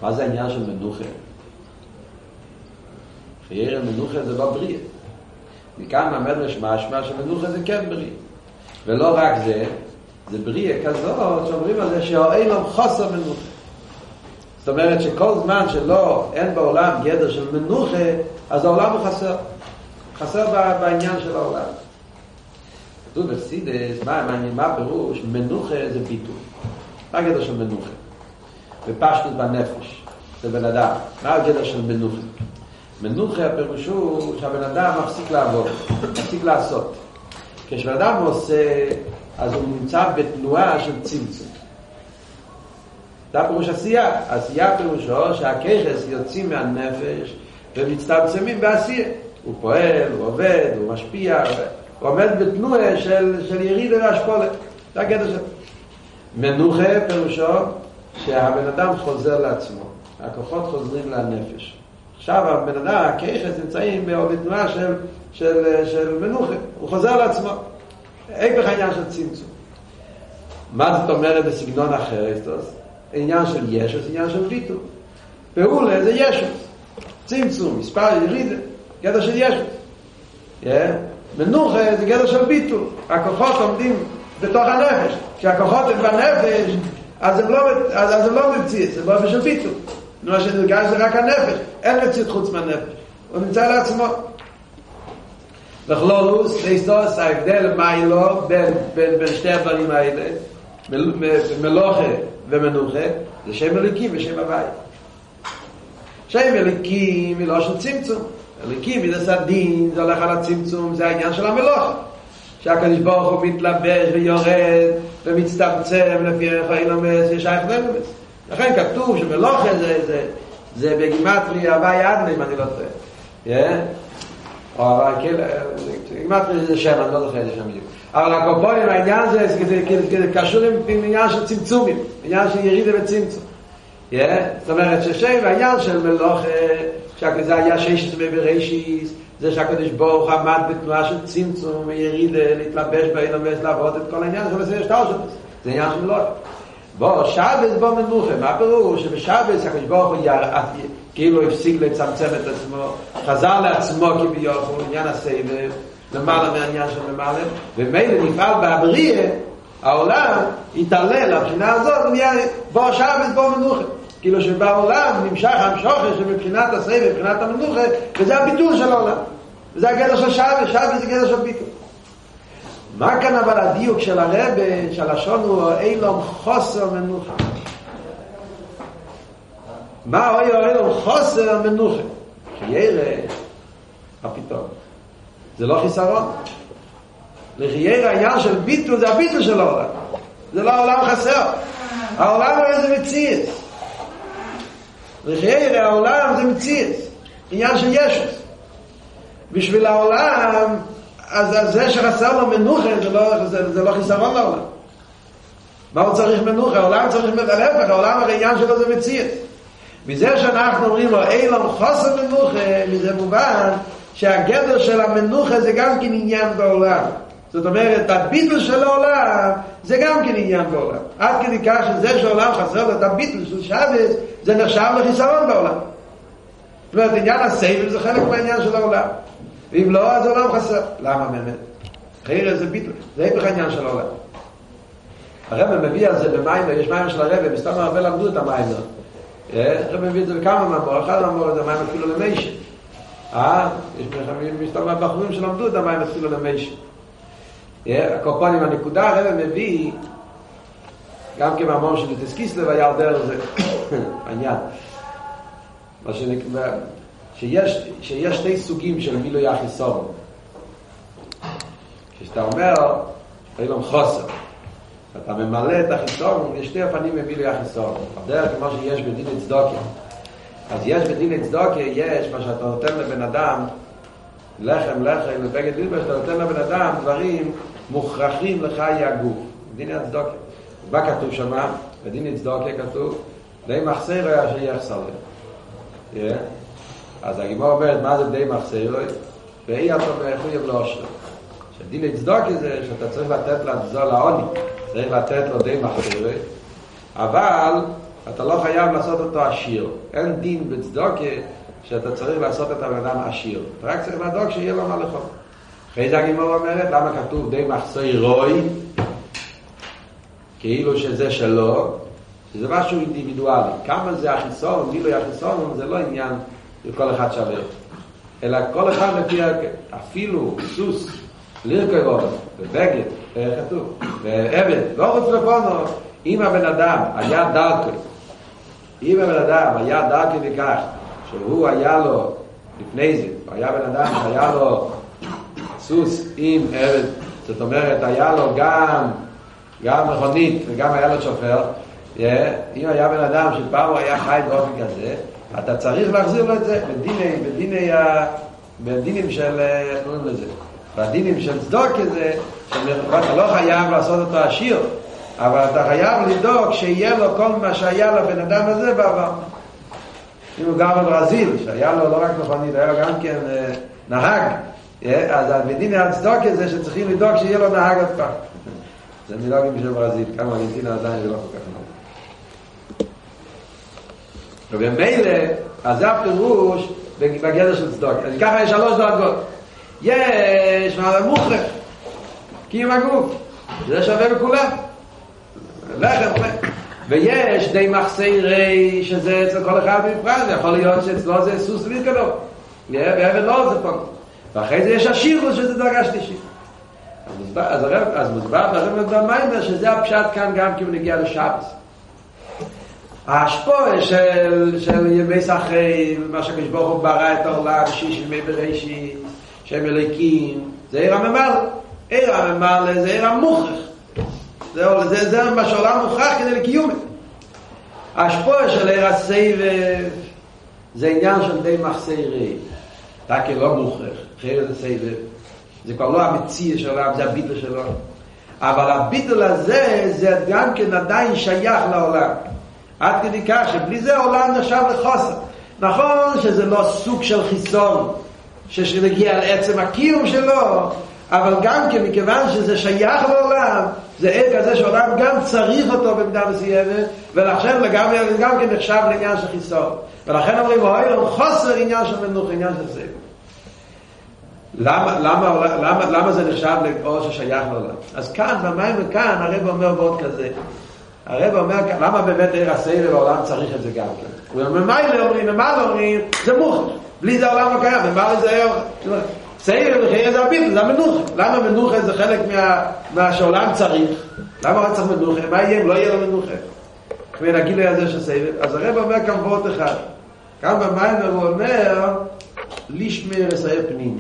מה זה העניין של מנוחה? חייר מנוחה זה לא בריא. מכאן המדרש משמע שמנוחה זה כן בריא. ולא רק זה, זה בריא כזאת שאומרים על זה שאין לו חוסר מנוחה. זאת אומרת שכל זמן שלא אין בעולם גדר של מנוחה, אז העולם הוא חסר. חסר בעניין של העולם. כתוב בחסידות, מה פירוש? מנוחה זה ביטוי. מה גדר של מנוחה? בפשטות בנפש, זה בן אדם. מה הגדר של מנוחה? מנוחה הפירושו שהבן אדם מפסיק לעבוד, מפסיק לעשות. כשבן אדם עושה, אז הוא נמצא בתנועה של צמצום. זה הפירוש עשייה. עשייה פירושו שהכשס יוצאים מהנפש ומצטמצמים בעשייה. הוא פועל, הוא עובד, הוא משפיע, הוא עומד בתנועה של, של ירידה והשפולת. זה הגדר של... מנוחה פירושו שהבן אדם חוזר לעצמו, הכוחות חוזרים לנפש. עכשיו הבן אדם, הכיחס, נמצאים בתנועה של, של, של מנוחה, הוא חוזר לעצמו. אין בכלל עניין של צמצום. מה זאת אומרת בסגנון אחר? עניין של ישוס, עניין של ביטול. פעולה זה ישוס, צמצום, מספר ירידה, גדר של ישוס. Yeah. מנוחה זה גדר של ביטול, הכוחות עומדים בתוך הנפש. כשהכוחות הם בנפש, אז הם לא, אז, אז הם לא מציץ, הם לא משפיטו. נו, שנרגש זה רק הנפש, אין מציץ חוץ מהנפש. הוא נמצא לעצמו. וכלולוס, להיסטוס, ההבדל מיילו בין, בין, בין שתי הבנים האלה, מל, מ, מלוכה ומנוחה, זה שם אליקים ושם הבית. שם אליקים היא לא של צמצום. אליקים זה סדין, זה הולך על הצמצום, זה העניין של המלוכה. שהקדוש ברוך הוא מתלבש ויורד ומצטמצם לפי ערך האילומס ושייך למס. לכן כתוב שמלוכה זה, זה, זה בגימטריה הווי עדנה, אם אני לא טועה. Yeah. או הווי כאילו, בגימטריה זה שם, אני לא זוכר איזה שם בדיוק. אבל הקופונים, העניין זה, זה, זה, זה קשור עם עניין של צמצומים, עניין של ירידה וצמצום. Yeah. זאת אומרת ששם, העניין של מלוכה, שזה היה ששת מבראשיס, זה שהקדוש ברוך עמד בתנועה של צמצום ויריד להתלבש באילומס לעבוד את כל העניין, זה בסדר שטר של זה, זה עניין של מלוכה. בוא, שבס בוא מנוחה, מה פירוש? שבשבס הקדוש ברוך הוא יראה, כאילו הפסיק לצמצם את עצמו, חזר לעצמו כביכול, עניין הסבב, למעלה מהעניין של למעלה, ומילא נפעל בהבריא, העולם יתעלה לבחינה הזאת, בוא שבס בוא מנוחה. כאילו שבעולם נמשך המשוכר שמבחינת הסביב, מבחינת המנוחה, וזה הביטול של העולם. וזה הגדר של שעה, ושעה זה גדר של ביטול. מה כאן אבל הדיוק של הרבן, שהלשון הוא אילום חוסר מנוחה? מה הוא אילום חוסר מנוחה? חיירה, הפתאום. זה לא חיסרון. לחיירה העניין של ביטול, זה הביטול של העולם. זה לא העולם חסר. העולם הוא איזה מציץ. וחייר, העולם זה מציץ, עניין של ישוס. בשביל העולם, אז זה שחסר לו מנוחה, זה לא, זה, זה לא חיסרון לעולם. מה הוא צריך מנוחה? העולם צריך מנוחה, העולם העניין שלו זה מציץ. מזה שאנחנו אומרים לו, אין לו חוסר מנוחה, מזה מובן שהגדר של המנוחה זה גם כן עניין בעולם. זאת אומרת, הביטל של העולם זה גם כן עניין בעולם. עד כדי כך שזה שהעולם חסר לו את הביטל של שבס, זה נחשב לחיסרון בעולם. זאת אומרת, עניין הסבב זה חלק מהעניין של העולם. ואם לא, אז העולם חסר. למה באמת? חייר איזה ביטל. זה היפך העניין של העולם. הרב מביא על זה במיימר, יש מיימר של הרב, מסתם הרבה למדו את המיימר. הרב מביא את זה בכמה מאמר, אחד מאמר את המיימר אפילו למיישן. אה, יש מסתם הבחורים שלמדו את המיימר אפילו למיישן. הקופון עם הנקודה הרב מביא גם כמאמר של תסקיסלב היה עוד דרך זה עניין שיש שתי סוגים של מילוי החיסרון. כשאתה אומר אילום חוסר, כשאתה ממלא את החיסרון, יש שתי הפנים במילוי החיסרון. הדרך כמו שיש בדין הצדוקה, אז יש בדין הצדוקה, יש מה שאתה נותן לבן אדם, לחם, לחם, לבגד ליבר, שאתה נותן לבן אדם דברים מוכרחים לחי הגוף. בדיני הצדוקה. מה כתוב שם? בדיני הצדוקה כתוב, די מחסר היה שיחסר לו. אז הגימור אומרת, מה זה די מחסר לו? ואי אתה מייחויים לא אושר. שדיני הצדוקה זה שאתה צריך לתת לזול העוני. צריך לתת לו די מחסר לו. אבל אתה לא חייב לעשות אותו עשיר. אין דין בצדוקה שאתה צריך לעשות את הבן אדם עשיר. אתה רק צריך לדאוג שיהיה לו מה לאכול. אחרי זה הגימור אומרת, למה כתוב די מחסוי רוי? כאילו שזה שלו, שזה משהו אינדיבידואלי. כמה זה החיסון, גילוי החיסון, זה לא עניין לכל אחד שווה. אלא כל אחד לפי אפילו סוס, לרכבות, בבגד, כתוב, באבד, לא חוץ לפונו. אם הבן אדם היה דרכו, אם הבן אדם היה דעת לביקש, שהוא היה לו, לפני זה, היה בן אדם, היה לו סוס עם עבד, זאת אומרת, היה לו גם, גם מכונית וגם היה לו שופר, yeah, אם היה בן אדם שפעם הוא היה חי באופן כזה, אתה צריך להחזיר לו את זה בדיני, בדיני ה... בדינים של, קוראים לזה, בדינים של צדוק כזה, אתה לא חייב לעשות אותו עשיר, אבל אתה חייב לדאוג שיהיה לו כל מה שהיה לבן אדם הזה בעבר. אם הוא גר בברזיל, שהיה לו לא רק מכונית, היה לו גם כן נהג, אז בדיני הצדוק כזה שצריכים לדאוג שיהיה לו נהג עוד פעם. זה מילוגים של ברזיל, כמה ארגנטינה עדיין זה לא כל כך נהג. ובמילא, אז זה הפירוש בגדר של צדוק. אז ככה יש שלוש דרגות. יש מוכרח, כי עם הגוף, זה שווה בכולם. ויש די מחסי רי, שזה אצל כל אחד בפרט, יכול להיות שאצלו זה סוס להתקדום. ואבן לא זה פה. ואחרי זה יש השירות שזה דרגה שלישית. אז מוסבר ברמת במיימר שזה הפשט כאן גם כי הוא נגיע לשבס. ההשפועה של, של ימי שחרי, מה שהקדוש ברוך הוא ברא את העולם, שיש ימי בראשית, שהם אלוקים, זה עיר הממלא. עיר הממלא זה עיר המוכרח. זה, זה, זה מה שעולם מוכרח כדי לקיום. ההשפועה של עיר הסבב, זה עניין של די מחסי רעי. אתה כלא מוכרח, חיר את הסבב. זה כבר לא המציא של העולם, זה הביטל שלו. אבל הביטל הזה, זה גם כן עדיין שייך לעולם. עד כדי כך שבלי זה העולם נחשב לחוסר. נכון שזה לא סוג של חיסון שנגיע על עצם הקיום שלו, אבל גם כן מכיוון שזה שייך לעולם, זה עד כזה שעולם גם צריך אותו במידה מסוימת, ולכן לגמרי גם כן נחשב לעניין של חיסון. ולכן אומרים, אוי, לא חוסר עניין של מנוח, עניין של זה. למה, למה, למה, למה זה נחשב לעוד ששייך לעולם? אז כאן, במים וכאן, הרב אומר בעוד כזה. הרב אומר, למה באמת עיר הסבב העולם צריך את זה גם כן? הוא אומר, מה לא אומרים, מה לא אומרים, זה מוכר. בלי זה העולם לא קיים, ומה לזה עיר? סבב וחייה זה הביטל, זה המנוחה. למה מנוחה זה חלק מה שהעולם צריך? למה הוא צריך מנוחה? מה יהיה אם לא יהיה לו מנוחה? כמין הגילוי הזה של סבב. אז הרב אומר כאן ועוד אחד. כאן במיימר הוא אומר, לשמור את העיר פנים.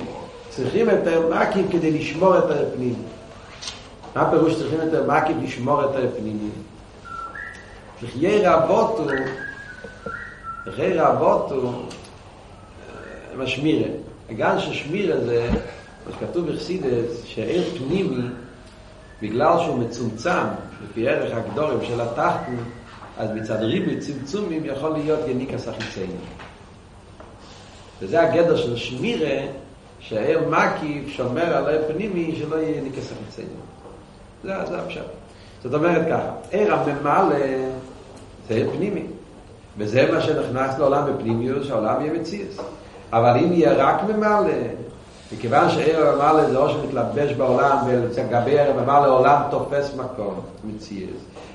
צריכים את העיר כדי לשמור את העיר פנים. מה הפירוש צריכים את העיר כדי לשמור את העיר פנים? וחיי רבותו, וחיי רבותו, משמירה. הגן ששמירה זה, מה שכתוב בחסידס, שהעיר פנימי, בגלל שהוא מצומצם, לפי ערך הגדורים של התחתון, אז מצד ריבוי צמצומים יכול להיות יניקס החיצאים. וזה הגדר של שמירה, שהעיר מקיף שומר על העיר פנימי, שלא יהיה יניקס החיצאים. זה, זה הפשט. זאת אומרת ככה, עיר הממלא זה עיר פנימי, וזה מה שנכנס לעולם בפנימיות, שהעולם יהיה מציאס. אבל אם יהיה רק ממלא, מכיוון שעיר הממלא זה לא שמתלבש בעולם, ולגבי עיר הממלא העולם תופס מקום מציאס,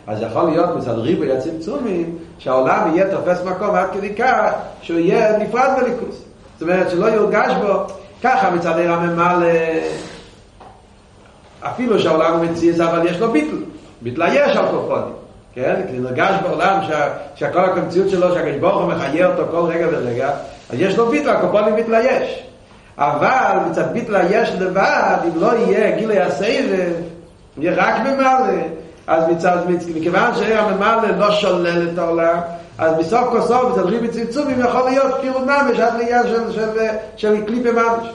אז יכול להיות מצד ריבוי הצמצומים, שהעולם יהיה תופס מקום עד כדי כך, שהוא יהיה נפרד מליכוס. זאת אומרת שלא יורגש בו, ככה מצד עיר הממלא, אפילו שהעולם הוא מציאס, אבל יש לו ביטל. מתלייש על כופוני, כן? כי נרגש בעולם שכל הקמציות שלו, שהקדוש ברוך הוא מחיה אותו כל רגע ורגע, אז יש לו ביטל, הכופוני מתלייש. אבל מצד מתלייש לבד, אם לא יהיה גילוי הסבב, יהיה רק ממלא. אז מצד, מכיוון שעיר הממלא לא שולל את העולם, אז בסוף כוסוף, מצד ריבוי צמצומים, יכול להיות קירוב ממש, עד לעניין של כלי בממש.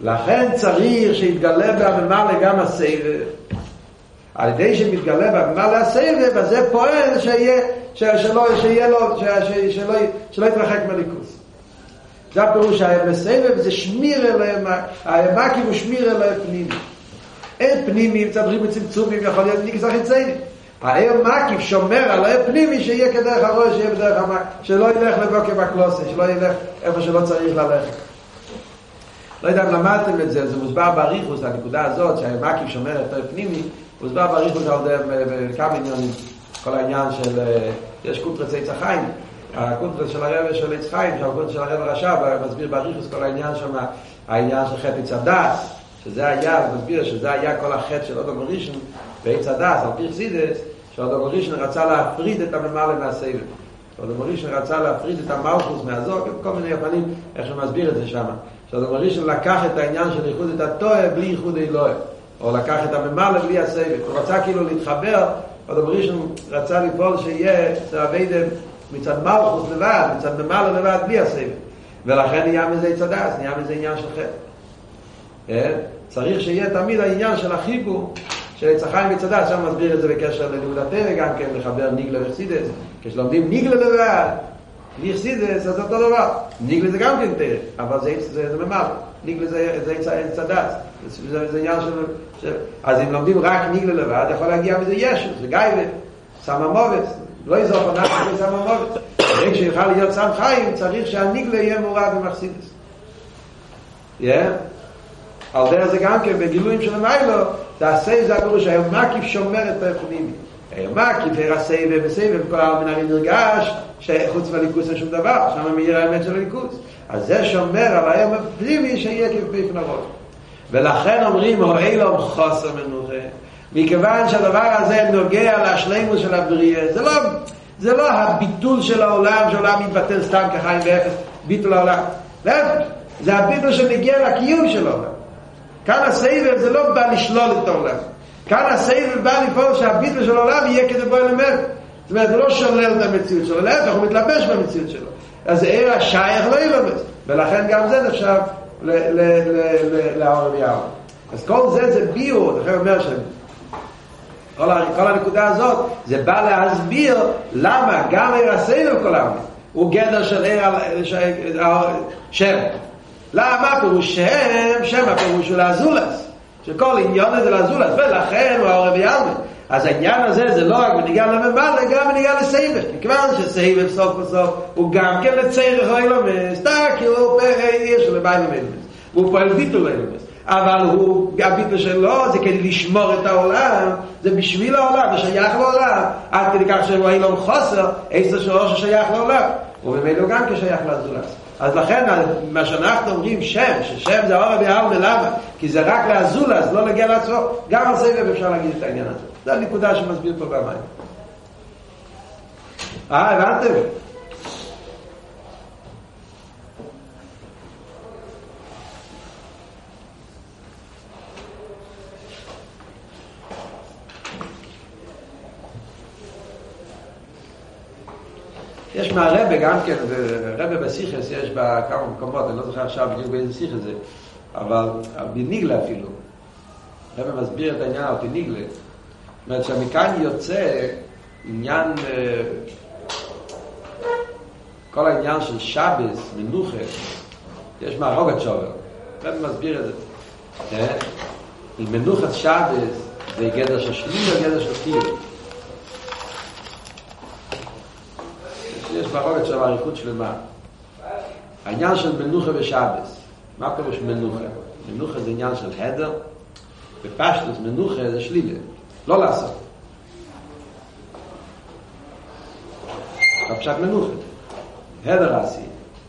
לכן צריך שיתגלה בממלא גם הסבב, על ידי שמתגלה במעלה הסבב, אז זה פועל שיהיה, שלא, שיהיה לו, שלא, שלא יתרחק מליכוס. זה הפירוש שהסבב זה שמיר אליהם, העמקים הוא שמיר אליהם פנימי. אין פנימי, צדרים וצמצומים, יכול להיות נגזר חיצייני. העמקים שומר עליהם פנימי, שיהיה כדרך הראש, שיהיה בדרך המק, שלא ילך לבוקם הקלוסי, שלא ילך איפה שלא צריך ללכת. לא יודע אם למדתם את זה, זה מוסבר בעריכוס, הנקודה הזאת, שהעמקים שומר יותר פנימי, הוא סבר בריחו זה עוד כמה עניונים, כל העניין של, יש קונטרס עץ החיים, הקונטרס של הרב של עץ חיים, שהקונטרס של הרב הרשב, מסביר בריחו זה כל העניין שם, העניין של חטא עץ הדס, שזה היה, מסביר שזה היה כל החטא של אדם ראשון, ועץ הדס, על פי חסידס, שאדם ראשון רצה להפריד את הממר למעשה, שאדם ראשון רצה להפריד את המלכות מהזוג, כל מיני יפנים, איך שמסביר את זה שם. שאדם ראשון לקח את העניין של ייחוד את התועה בלי ייחוד אלוהי, או לקח את הממר בלי הסבב, הוא רצה כאילו להתחבר, אדם ראשון רצה לפעול שיהיה צעבדם מצד מלכות לבד, מצד ממר לבד בלי הסבב, ולכן נהיה מזה צדס, נהיה מזה עניין של חטא. צריך שיהיה תמיד העניין של החיבור, של יצחיים מצדס, שם מסביר את זה בקשר ללימוד התורה, גם כן לחבר ניגלה וחסידס, כשלומדים ניגלה לבד, בלי חסידס, אז אותו דבר. ניגלה זה גם כן תורה, אבל זה, זה, זה ממר, ניגלה זה, זה, זה צדס, זה, זה עניין של, של... אז אם לומדים רק ניגלה לבד, יכול להגיע מזה ישו, זה גייבה, סממובץ, לא יזור פנאטי, זה סממובץ. רק שיוכל להיות סם חיים, צריך שהניגלה יהיה מורה במחסידס. יהיה? על דרך זה גם כן, בגילויים של המיילו, זה הסייב, זה הפירוש, היומקיף שומר את הפרחונים. היומקיף, הרסייב ובסייב, וכל המנהרי נרגש, שחוץ מהליכוס אין שום דבר, שם מהיר האמת של הליכוס. אז זה שומר על היום הפנימי שיהיה כפי פנרות. ולכן אומרים, הואי לא חוסר מנוחה, מכיוון שהדבר הזה נוגע להשלימות של הבריאה. זה לא, זה לא הביטול של העולם, שהעולם מתבטל סתם כחיים ואפס, ביטול העולם. זה הביטול שמגיע לקיום של העולם. כאן הסבב זה לא בא לשלול את העולם. כאן הסבב בא לפעול שהביטל של העולם יהיה כדי בוא למד. זאת אומרת, הוא לא שולל את המציאות שלו, להפך, הוא מתלבש במציאות שלו. אז איר השייך לא ילבש. ולכן גם זה נחשב לאור ויהור. אז כל זה זה ביור, אחרי אומר שם. כל, כל הנקודה הזאת, זה בא להסביר למה גם איר הסבב כל העולם. הוא גדר של איר שם. למה פירוש שם? שם הפירוש הוא לאזולס, שכל עניין הזה לאזולס, ולכן הוא העורב יעלמד. אז העניין הזה זה לא רק מניגע לממד, זה גם מניגע לסייבב, מכיוון שסייבב סוף וסוף הוא גם כן לציירך או אילומס, כי הוא יש לו לביים אילומס, הוא פועל ביטול אילומס, אבל הביטול שלו זה כדי לשמור את העולם, זה בשביל העולם, זה שייך לעולם, עד כדי כך שהוא אילום חוסר, איזה שלו ששייך לעולם, ובמילא הוא גם כשייך לאזולס. אז לכן מה שאנחנו אומרים שם, ששם זה אור ויהור ולמה, כי זה רק לעזול, אז לא נגיע לעצמו, גם על סבב אפשר להגיד את העניין הזה. זה הנקודה שמסביר פה במים. אה, הבנתם? יש מהרבא גם כן, רבא בשיחס יש בכמה מקומות, אני לא זוכר עכשיו בדיוק באיזה שיחס זה, אבל בניגלה אפילו, רבא מסביר את העניין על בניגלה, זאת אומרת שמכאן יוצא עניין, כל העניין של שבס, מנוחה, יש מהרוגת שובר, רבא מסביר את זה, עם מנוחת שבס זה גדר של שליל או גדר של קיל? יש ברוגת של עריכות שלמה. העניין של מנוחה ושבס. מה פירוש מנוחה? מנוחה זה עניין של הדר, ופשטוס מנוחה זה שלילה. לא לעשות. הפשט מנוחה. הדר עשי.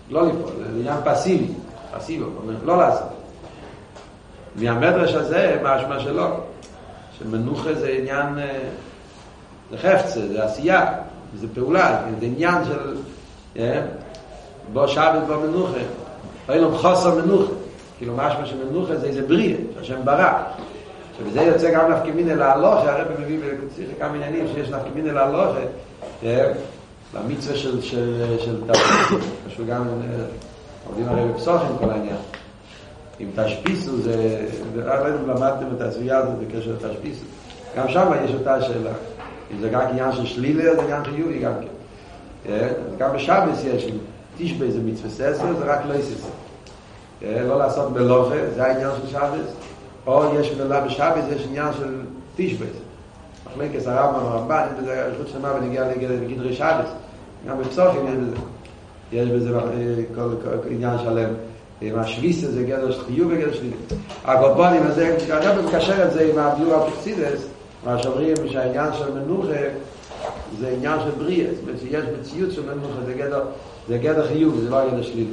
לא לפעול. זה עניין פסיבי. פסיבי. לא לעשות. מהמדרש הזה, מהשמה שלו, שמנוחה זה עניין זה חפצה, זה עשייה. זה פעולה, זה עניין של בו שבת בו מנוחה, אילום חוסר מנוחה, כאילו משמע שמנוחה זה איזה בריא, שהשם ברא, שבזה יוצא גם נפקי מיני להלוכה, הרב מביא כמה עניינים שיש נפקי מיני להלוכה, למצווה של תשפיסו, פשוט גם עובדים הרי בפסוחים כל העניין, אם תשפיסו זה, הרי למדתם את הסביעה הזאת בקשר לתשפיסו, גם שם יש אותה שאלה. אם זה רק עניין של שלילה, זה עניין של יולי גם כן. גם בשבס יש, אם תשבי זה מצווה ססר, זה רק לא יססר. לא לעשות מלוכה, זה העניין של שבס. או יש מילה בשבס, יש עניין של תשבי. מחלקת הרב מהרמב"ן, אם זה רשות שלמה ונגיע לגדרי שבס. גם בפסוחים יש בזה. יש בזה עניין שלם. עם השביסה זה גדר של חיוב וגדר שלילה. הגרבונים הזה, אני מקשר את זה עם הביור הפקסידס, מה שאומרים שהעניין של מנוחה זה עניין של בריאה, זאת אומרת שיש מציאות של מנוחה, זה גדר, זה גדר חיוב, זה לא גדר שלילי.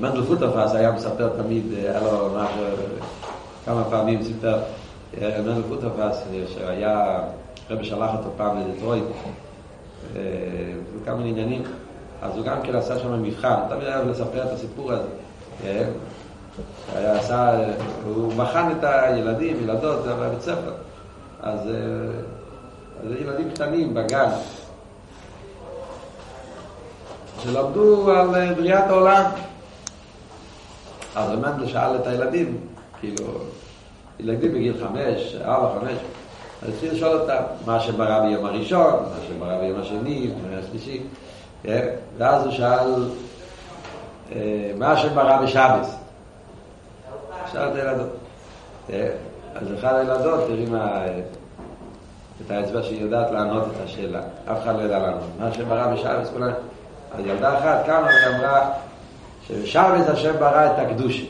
מנדל פוטרפס היה מספר תמיד, היה לו כמה פעמים סיפר, מנדל פוטרפס שהיה הרב שלח אותו פעם לדטרויט, וכמה עניינים, אז הוא גם כן עשה שם מבחן, תמיד היה לספר את הסיפור הזה. עשה, הוא בחן את הילדים, ילדות, בבית ספר. אז, אז ילדים קטנים בגן, שלמדו על בריאת העולם. אז המנדל שאל את הילדים, כאילו, ילדים בגיל חמש, ארבע, חמש, אז צריך לשאול אותם, מה שברא ביום הראשון, מה שברא ביום השני, ביום השלישי, ואז הוא שאל, מה שברא בשבס? שאל את הילדות. אז אחד הילדות, תראים את האצבע שהיא יודעת לענות את השאלה, אף אחד לא יודע לענות, מה שברא בשבס, כולנו. אז ילדה אחת קמה ואמרה, שבשבס השם ברא את הקדושה.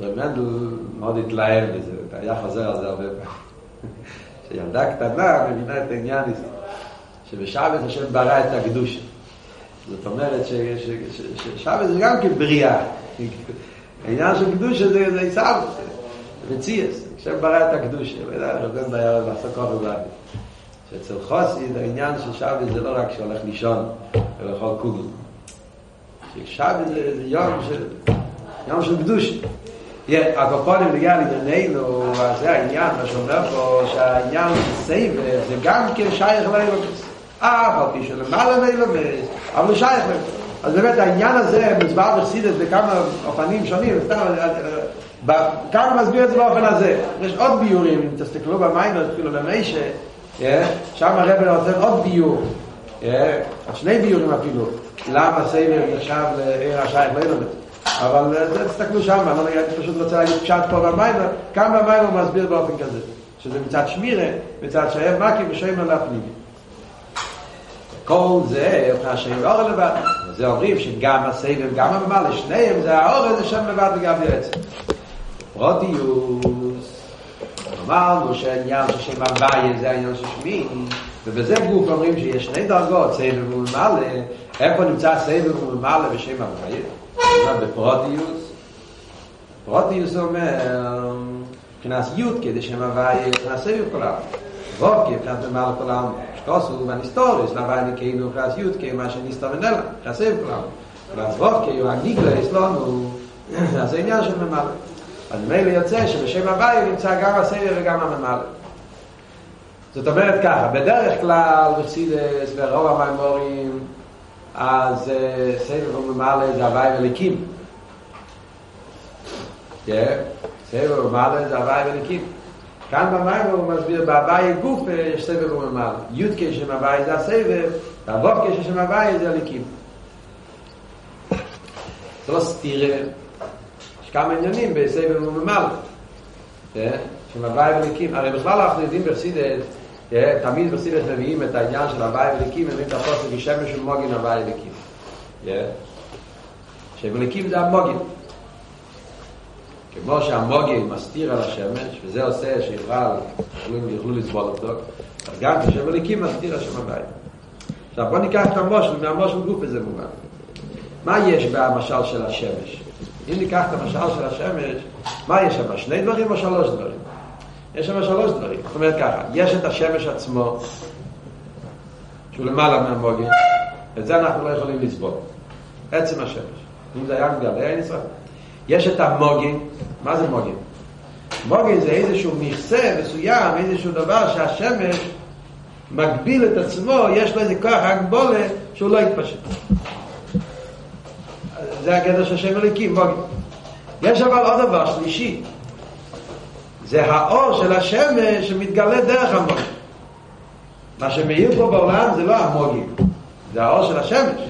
ומנדל מאוד התלהב בזה, היה חוזר על זה הרבה פעמים. שילדה קטנה מבינה את העניין הזה, שבשבס השם ברא את הקדושה. זאת אומרת ששבס זה גם כבריאה. העניין של קדושה זה יצא, וציאס, השם ברא את הקדושה. לא יודע, רבן בעיה לעשות כוח ובאבי. שאצל חוסי, העניין של שבס זה לא רק שהולך לישון, אלא לאכול קוגל. שבס זה יום של... יום של קדוש. הקופונים נגיע לדנינו, זה העניין, מה שאומר פה, שהעניין של סבב, זה גם כן שייך לאלוקס. אה, אבל פי שלמעלה מאלוקס, אבל הוא שייך לאלוקס. אז באמת העניין הזה מסבר בחסידות בכמה אופנים שונים, כאן מסביר את זה באופן הזה. יש עוד ביורים, אם תסתכלו במיימר, תתחילו למיישה, שם הרב נותן עוד ביור, שני ביורים אפילו, למה סבב נחשב לעיר השייך לאלוקס. אבל תסתכלו שם, אני פשוט רוצה להגיד פשט פה במיימר, כאן במיימר הוא מסביר באופן כזה, שזה מצד שמירה, מצד שייב מקים ושייב מלא פנימי. כל זה, אופן השייב אור לבד, זה אומרים שגם הסייב וגם הממלא, שניהם זה האור הזה שם לבד וגם יעץ. פרוטיוס, אמרנו שהעניין ששם הבאי זה העניין ששמי, ובזה גוף אומרים שיש שני דרגות, סייב וממלא, איפה נמצא סייב וממלא ושם הבאי? בפרוטיוס פרוטיוס אומר כנס יוד כדי שמהווי כנס סביב כולם רוב כפנת ממעל כולם שכוסו ונסטוריס לבייני כאילו כנס יוד כמה שנסטור ונלם כנס סביב כולם כנס רוב כאילו הגיגלה אסלונו זה עניין של ממעל אז מילה יוצא שבשם הווי נמצא גם הסביב וגם הממעל זאת אומרת ככה בדרך כלל וחסידס ורוב המאמורים אז סבב ומעלה זה הווי וליקים כן? סבב ומעלה זה הווי וליקים כאן במים הוא מסביר בהווי גוף יש סבב ומעלה י' כשם הווי זה הסבב והווי כשם הווי זה הליקים זה לא סתירה יש כמה עניינים בסבב ומעלה שם הווי וליקים הרי בכלל אנחנו יודעים בחסידות תמיד בסיבת מביאים את העניין של הווי וליקים הם מתפוס לגשם של מוגין הווי וליקים שבליקים זה המוגין כמו שהמוגין מסתיר על השמש וזה עושה שיברל יוכלו לסבול אותו אז גם כשבליקים מסתיר השם הווי עכשיו בוא ניקח את המושל מהמושל גוף איזה מובן מה יש במשל של השמש? אם ניקח את המשל של השמש מה יש שם? שני דברים או שלוש דברים? יש שם שלוש דברים, זאת אומרת ככה, יש את השמש עצמו, שהוא למעלה מהמוגין, את זה אנחנו לא יכולים לסבול, עצם השמש, אם זה היה מגלה, אין ישראל. יש את המוגין, מה זה מוגין? מוגין זה איזשהו מכסה מסוים, איזשהו דבר שהשמש מגביל את עצמו, יש לו איזה כוח הגבולה שהוא לא יתפשט. זה הגדר של שם הליקים, מוגין. יש אבל עוד דבר שלישי, זה האור של השמש שמתגלה דרך המוגין. מה שמאיר פה בעולם זה לא המוגין, זה האור של השמש.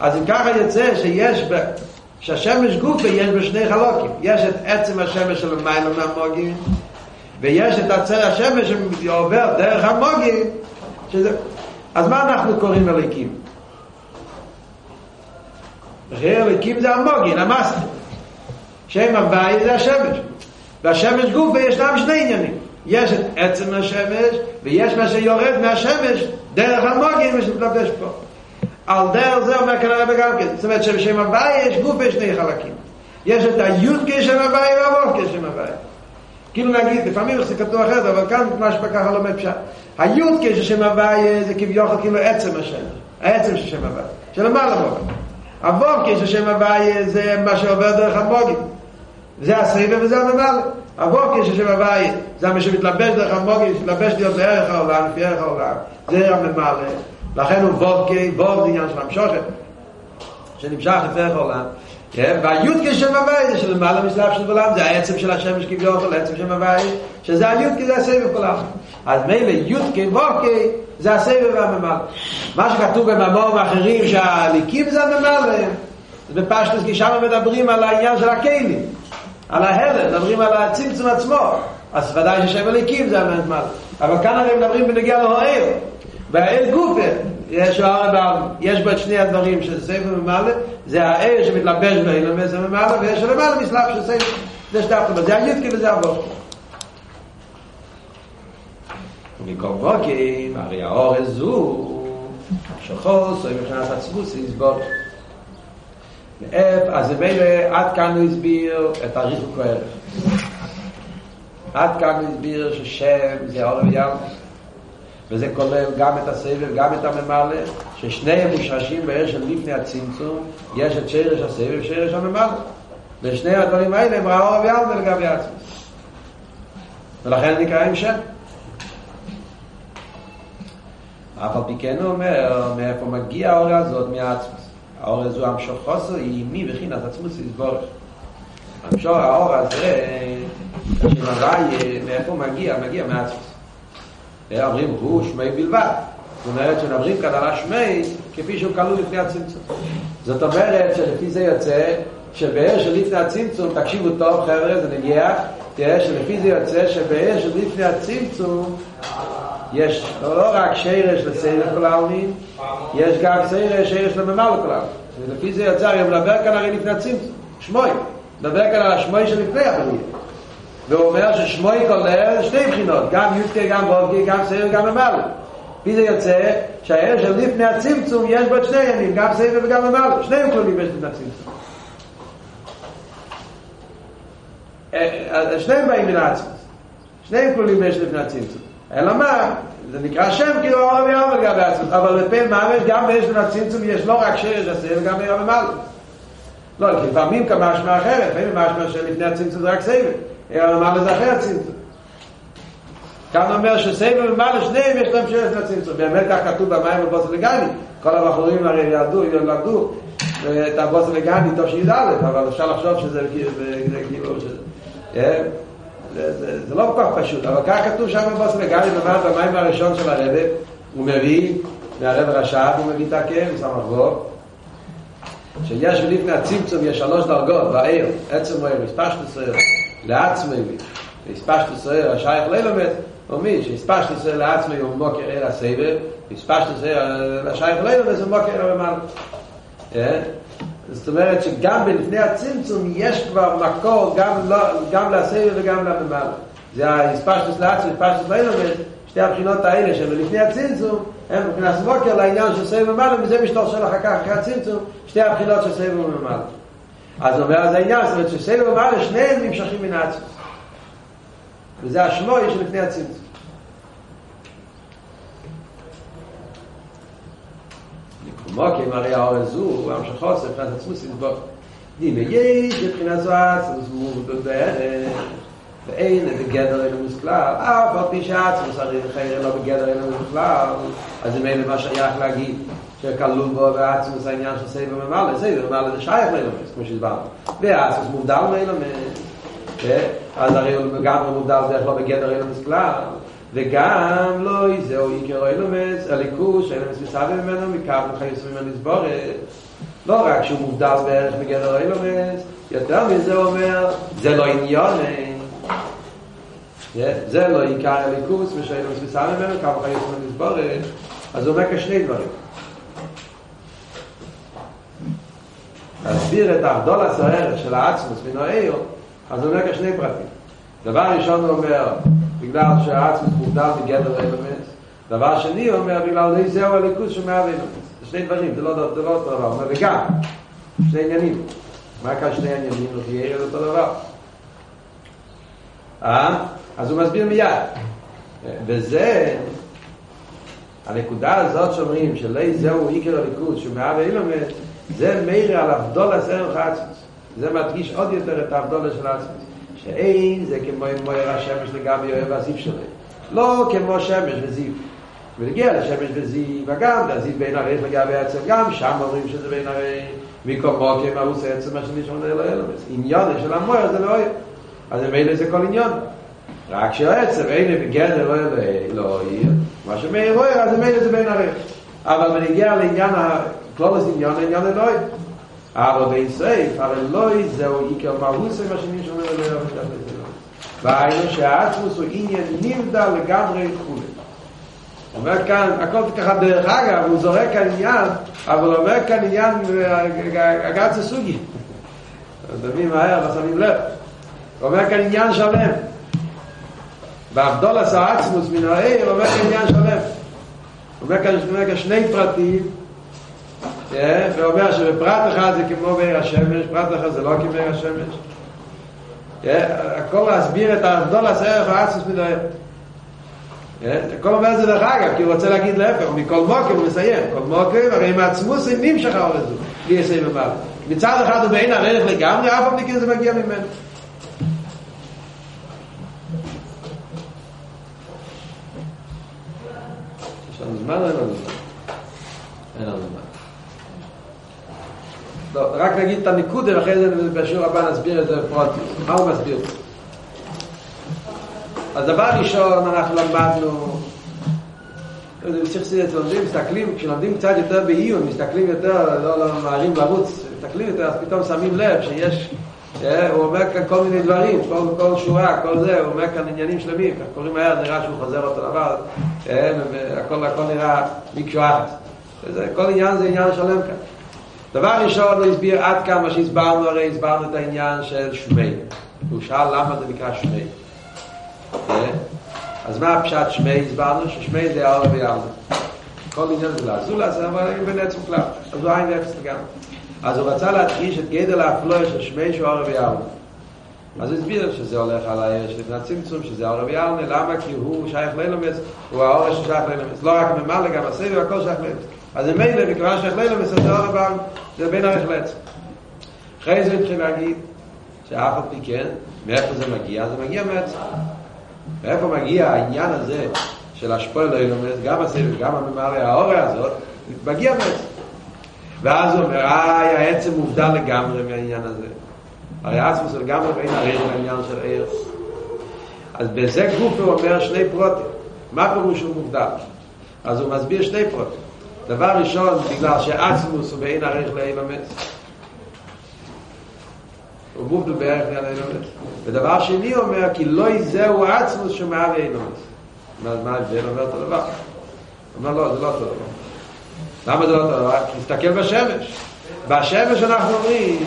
אז אם ככה יוצא שיש ב... שהשמש גופה יש בשני חלוקים. יש את עצם השמש של המילה מהמוגין, ויש את עצר השמש שעובר דרך המוגין. שזה... אז מה אנחנו קוראים הליקים? הליקים זה המוגין, המסטר. שם הבית זה השמש. והשמש גוף וישנם שני עניינים. יש את עצם השמש, ויש מה שיורד מהשמש, דרך המוגין, ושתלבש פה. על דרך זה אומר כנראה בגלל כזה. זאת אומרת שבשם הבית יש גוף ויש שני חלקים. יש את היוד כשם הבית והמוב כשם הבית. כאילו נגיד, לפעמים איך זה כתוב אחרת, אבל כאן ממש בככה לומד פשט. היוד כששם הווי זה כביוכל כאילו עצם השם, העצם של שם הווי, שלמעלה מובי. הווי כששם הווי זה מה שעובר דרך המוגים, זה הסביבה וזה הממלא. הווי כששם הווי זה מה שמתלבש דרך המוגים, שמתלבש להיות בערך העולם, לפי ערך העולם, זה הממלא. לכן הוא וורקי, וורק עניין של המשוכת, שנמשך לפי ערך העולם. והיוד כשם הווי זה שלמעלה מסלב של עולם, זה העצם של השם שכביוכל, העצם שם הווי, שזה היוד כי זה הסביב כולם. אז מילא יוד כבוקי זה הסבב והממלא. מה שכתוב במאמרים אחרים שהליקים זה הממלא, זה בפשטוס, כי שם מדברים על העניין של הכלים, על ההלם, מדברים על הצמצום עצמו, אז ודאי ששם הליקים זה הממלא. אבל כאן הרי מדברים בנגיע להועל, והעל גופה, יש, יש בו את שני הדברים של סבב וממלא, זה העל שמתלבש בהלם וזה ממלא, ויש למעלה מסלב של סבב, זה שתפתם, זה היוד וזה הבוקי. ומכל בוקים, הרי האורז זו שחוס, או אם נכנס עצמוס, יסבור. אז מילא, עד כאן הוא הסביר את הריחו כהלך. עד כאן הוא הסביר ששם זה אורב ים, וזה כולל גם את הסבב, גם את הממלא, ששניהם מושרשים בעיר של לפני הצמצום, יש את שרש הסבב, שרש הממלא. ושני הדברים האלה הם ראה אורב ים ולגבי עצמוס. ולכן נקראים שם. אבל פיקן אומר, מאיפה מגיע האור הזאת מהעצמוס? האור הזו המשוך חוסו היא מי וכין, אז עצמוס יסבורך. המשוך האור הזה, שמראי, מאיפה מגיע? מגיע מהעצמוס. אומרים, הוא שמי בלבד. זאת אומרת, שנברים כאן על השמי, כפי שהוא קלו לפני הצמצום. זאת אומרת, שלפי זה יוצא, שבאר שלפני הצמצום, תקשיבו טוב חבר'ה, זה נגיע, תראה שלפי זה יוצא, שבאר שלפני הצמצום, יש לא רק שירש לסיירש כל העלמין, יש גם שירש שירש לממלא כל העלמין. ולפי זה יוצא, הרי מדבר כאן הרי לפני הצמצום, שמוי. מדבר כאן על השמוי שלפני החלויה. והוא אומר ששמוי כולל שתי בחינות, גם יודקי, גם רובקי, גם שירש, גם ממלא. לפי זה יוצא שהירש לפני הצמצום יש בו שני ימים, גם שירש וגם ממלא. שניהם כלולים יש לפני הצמצום. שניהם באים מן העצמות. שניהם כלולים יש לפני הצמצום. אלא מה? זה נקרא שם כאילו אור ויום על גבי עצמות, אבל בפה ממש גם באש ולצמצום יש לא רק שרש הסבב גם ביום ומעלה. לא, כי לפעמים כמה אשמה אחרת, לפעמים אשמה שלפני הצמצום זה רק סבב, אלא ממעלה זה אחרי הצמצום. כאן אומר שסבב ומעלה שניהם יש להם שרש לצמצום, באמת כך כתוב במים ובוסר לגני, כל הבחורים הרי ידעו, ילמדו, את הבוסר לגני טוב שידע עליו, אבל אפשר לחשוב שזה כאילו שזה. זה, זה, זה לא כל כך פשוט, אבל כך כתוב שם בבוס לגני, במה במים הראשון של הרבב, הוא מביא, מהרב רשב, הוא מביא את הכם, הוא שם עבור, שיש ולפני הצמצום יש שלוש דרגות, בעיר, עצם רעיר, הספשת ישראל, לעצמי, הספשת ישראל, השייך לילומס, הוא מי, שהספשת ישראל לעצמי הוא מוקר אל הסבב, הספשת ישראל, השייך לילומס הוא מוקר אל הממל. כן? זאת אומרת שגם לפני הצמצום יש כבר מקור גם, לא, גם לסבב וגם לממלא. זה ההספשטוס לעצמי, הספשטוס לאילומס, שתי הבחינות האלה שלפני הצמצום, הם מבחינת סבוקר לעניין של סבב וממלא, וזה משתור של אחר כך אחרי הצמצום, שתי הבחינות של סבב וממלא. אז אומר, אז העניין, זאת אומרת שסבב וממלא, שניהם נמשכים מן העצמוס. וזה השמוי שלפני הצמצום. מוקים הרי האורז זו, עם שחוסר, מבחינת עצמוס יסבור. דימה יש, מבחינת זו עצמוס, מורדות בערך, ואין בגדר אלו מוסכלל, אף עוד פי שהעצמוס הרי וחיירה לא בגדר אלו מוסכלל, אז זה מילה מה שייך להגיד, שכלו בו בעצמוס העניין של סבב וממלא, סבב וממלא זה שייך לאילומס, כמו שהסברנו, והעצמוס מובדל מאילומס, אז הרי הוא גם מובדל זה איך לא בגדר אלו מוסכלל, וגם לא זהו עיקר אילומס, הליכוש, אילומס מסבל ממנו, מכך וחייס ממנו לסבורת. לא רק שהוא מובדל בערך בגדר אילומס, יותר מזה אומר, זה לא עניון. זה לא עיקר הליכוש, ושאילומס מסבל ממנו, מכך וחייס ממנו לסבורת. אז הוא אומר כשני דברים. להסביר את ההבדל הסוער של העצמוס ונוער, אז הוא אומר כשני פרטים. דבר ראשון הוא אומר, בגלל שהעצמוס מובדל בגדר אילומס. דבר שני, הוא אומר, בגלל זה זהו הליכוז שמעב אילומס. זה שני דברים, זה לא אותו דבר. הוא אומר, וגם, שני עניינים. מה כאן שני עניינים? הוא חייר את אותו דבר. אז הוא מסביר מיד. וזה, הנקודה הזאת שאומרים, שלא זהו עיקר הליכוז, שהוא מעל ואילומד, זה מראה על אבדולה סרח עצמס. זה מדגיש עוד יותר את האבדולה של עצמס. שאין זה כמו אם מויר השמש לגבי אוהב הזיב שלהם. לא כמו שמש וזיב. ונגיע לשמש וזיב, אגב, והזיב בין הרייך לגבי עצם, גם שם אומרים שזה בין הרייך. מקומו כמרוס העצם השני שעונה אלו אלומס. עניון של המויר זה לא אוהב. אז הם אלה זה כל עניון. רק שהעצם אלה בגן אלו אלו אוהב. מה שמאיר אוהב, אז הם אלה זה בין הרייך. אבל מנגיע לעניין כלולס עניון, עניון אלו אוהב. אבל בישראל, אבל לא זהו עיקר מהוס עם השני שאומר אלוהי עבדת לזה. והיינו שהעצמוס הוא עניין נמדה לגמרי חולה. הוא אומר כאן, הכל ככה דרך אגב, הוא זורק כאן עניין, אבל הוא אומר כאן עניין אגב זה סוגי. דמים מהר, ושמים לב. הוא אומר כאן עניין שלם. באבדולס העצמוס מן העיר, הוא אומר כאן עניין שלם. הוא אומר כאן שני פרטים, ואומר שבפרט אחד זה כמו מאיר השמש, פרט אחד זה לא כמו מאיר השמש. הכל להסביר את האבדולס ערך העצמוס מן העיר. הכל אומר זה דרך אגב, כי הוא רוצה להגיד להפך, מכל מוקר הוא מסיים, כל מוקר, הרי מעצמוס הם נמשך האור לזו, בלי יסיים במעלה. מצד אחד הוא בעין הרלך לגמרי, אף פעם מכיר זה מגיע ממנו. יש לנו זמן או אין לנו זמן? אין לנו זמן. לא, רק נגיד את הניקודים, אחרי זה בשיעור הבא נסביר את זה בפרוטים. מה הוא מסביר? אז דבר ראשון אנחנו למדנו, מסתכלים, כשלומדים קצת יותר בעיון, מסתכלים יותר, לא ממהרים לרוץ, מסתכלים יותר, אז פתאום שמים לב שיש, הוא אומר כאן כל מיני דברים, כל שורה, כל זה, הוא אומר כאן עניינים שלמים, כך קוראים מהר, נראה שהוא חוזר אותו דבר, הכל נראה מקשוע, כל עניין זה עניין שלם כאן. דבר ראשון הוא הסביר עד כמה שהסברנו, הרי הסברנו את העניין של שמי, הוא שאל למה זה נקרא שמי. אז מה הפשט שמי? הסברנו ששמי זה העולה ויעולה, כל עניין זה לעזולה, זה אבל אין בנצו כלל, אז הוא עין ואפס לגמרי. אז הוא רצה להדגיש את גדל האפלוי של שמי שהוא העולה ויעולה. אז הוא הסביר שזה הולך על האש לפני הצמצום, שזה העולה ויעולה, למה? כי הוא שייך לילומס, הוא העולה ששייך לילומס, לא רק ממלא, גם הסביב, הכל שייך לילומס. אז זה מילה, מכיוון שייך לילומס, זה העולה ויעולה, זה בין הרחלץ. אחרי זה התחיל להגיד שאף עוד מכן, מאיפה זה מגיע? זה מגיע מעצם. מאיפה מגיע העניין הזה של השפועל לילומס, גם הסביב, גם הממלא, העולה הזאת, מגיע מעצם. ואז הוא אומר, איי, העצם מובדל לגמרי מהעניין הזה. הרי עצמוס הוא לגמרי בין הריר לעניין של עיר. אז בזה גוף הוא אומר שני פרוטים. מה פירוש הוא מובדל? אז הוא מסביר שני פרוטים. דבר ראשון, בגלל שעצמוס הוא בין הריר לאילומס. הוא מובדל בערך לאילומס. ודבר שני אומר, כי לא זהו עצמוס שמעל לאילומס. מה זה אומר אותו דבר? הוא אומר, לא, זה לא אותו דבר. למה זה לא אותו דבר? תסתכל בשמש. בשמש אנחנו אומרים,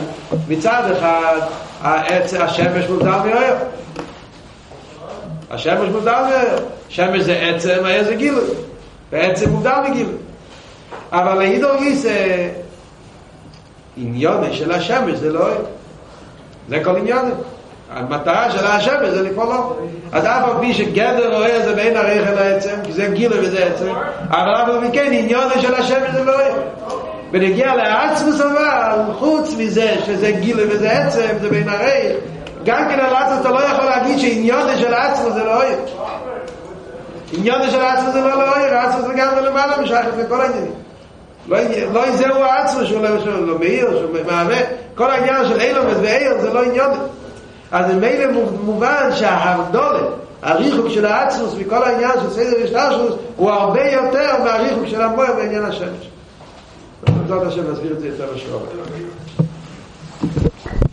מצד אחד, השמש מובדל מהאור. השמש מובדל מהאור. שמש זה עצם, האור זה גילוי. בעצם מובדל מגילוי. אבל להידור גיסא, עניון של השמש זה לא אור. זה כל עניון. המטרה של השמש זה לקרוא לו. אז אף על פי שגדר רואה זה בין הרייך אל העצם, כי זה גילוי וזה עצם, אבל אף על פי כן, עניון של השמש זה לא אור. ונגיע לעצמוס אבל, חוץ מזה שזה גילוי וזה עצם, זה בין הרייך, גם כן על עצמוס אתה לא יכול להגיד שעניון של עצמוס זה לא אור. עניון של עצמוס זה לא אור, העצמוס זה גם למעלה משייכת לכל העניינים. לא זהו העצמוס שהוא לא מאיר, שהוא מהווה, כל העניין של אילומס ואיר זה לא עניון. אז מילא מובן שההבדלה, הריחוק של העצמוס וכל העניין של סדר והשתלשלות הוא הרבה יותר מהריחוק של המויר בעניין השמש. זאת השם, נסביר את זה יותר בשביל.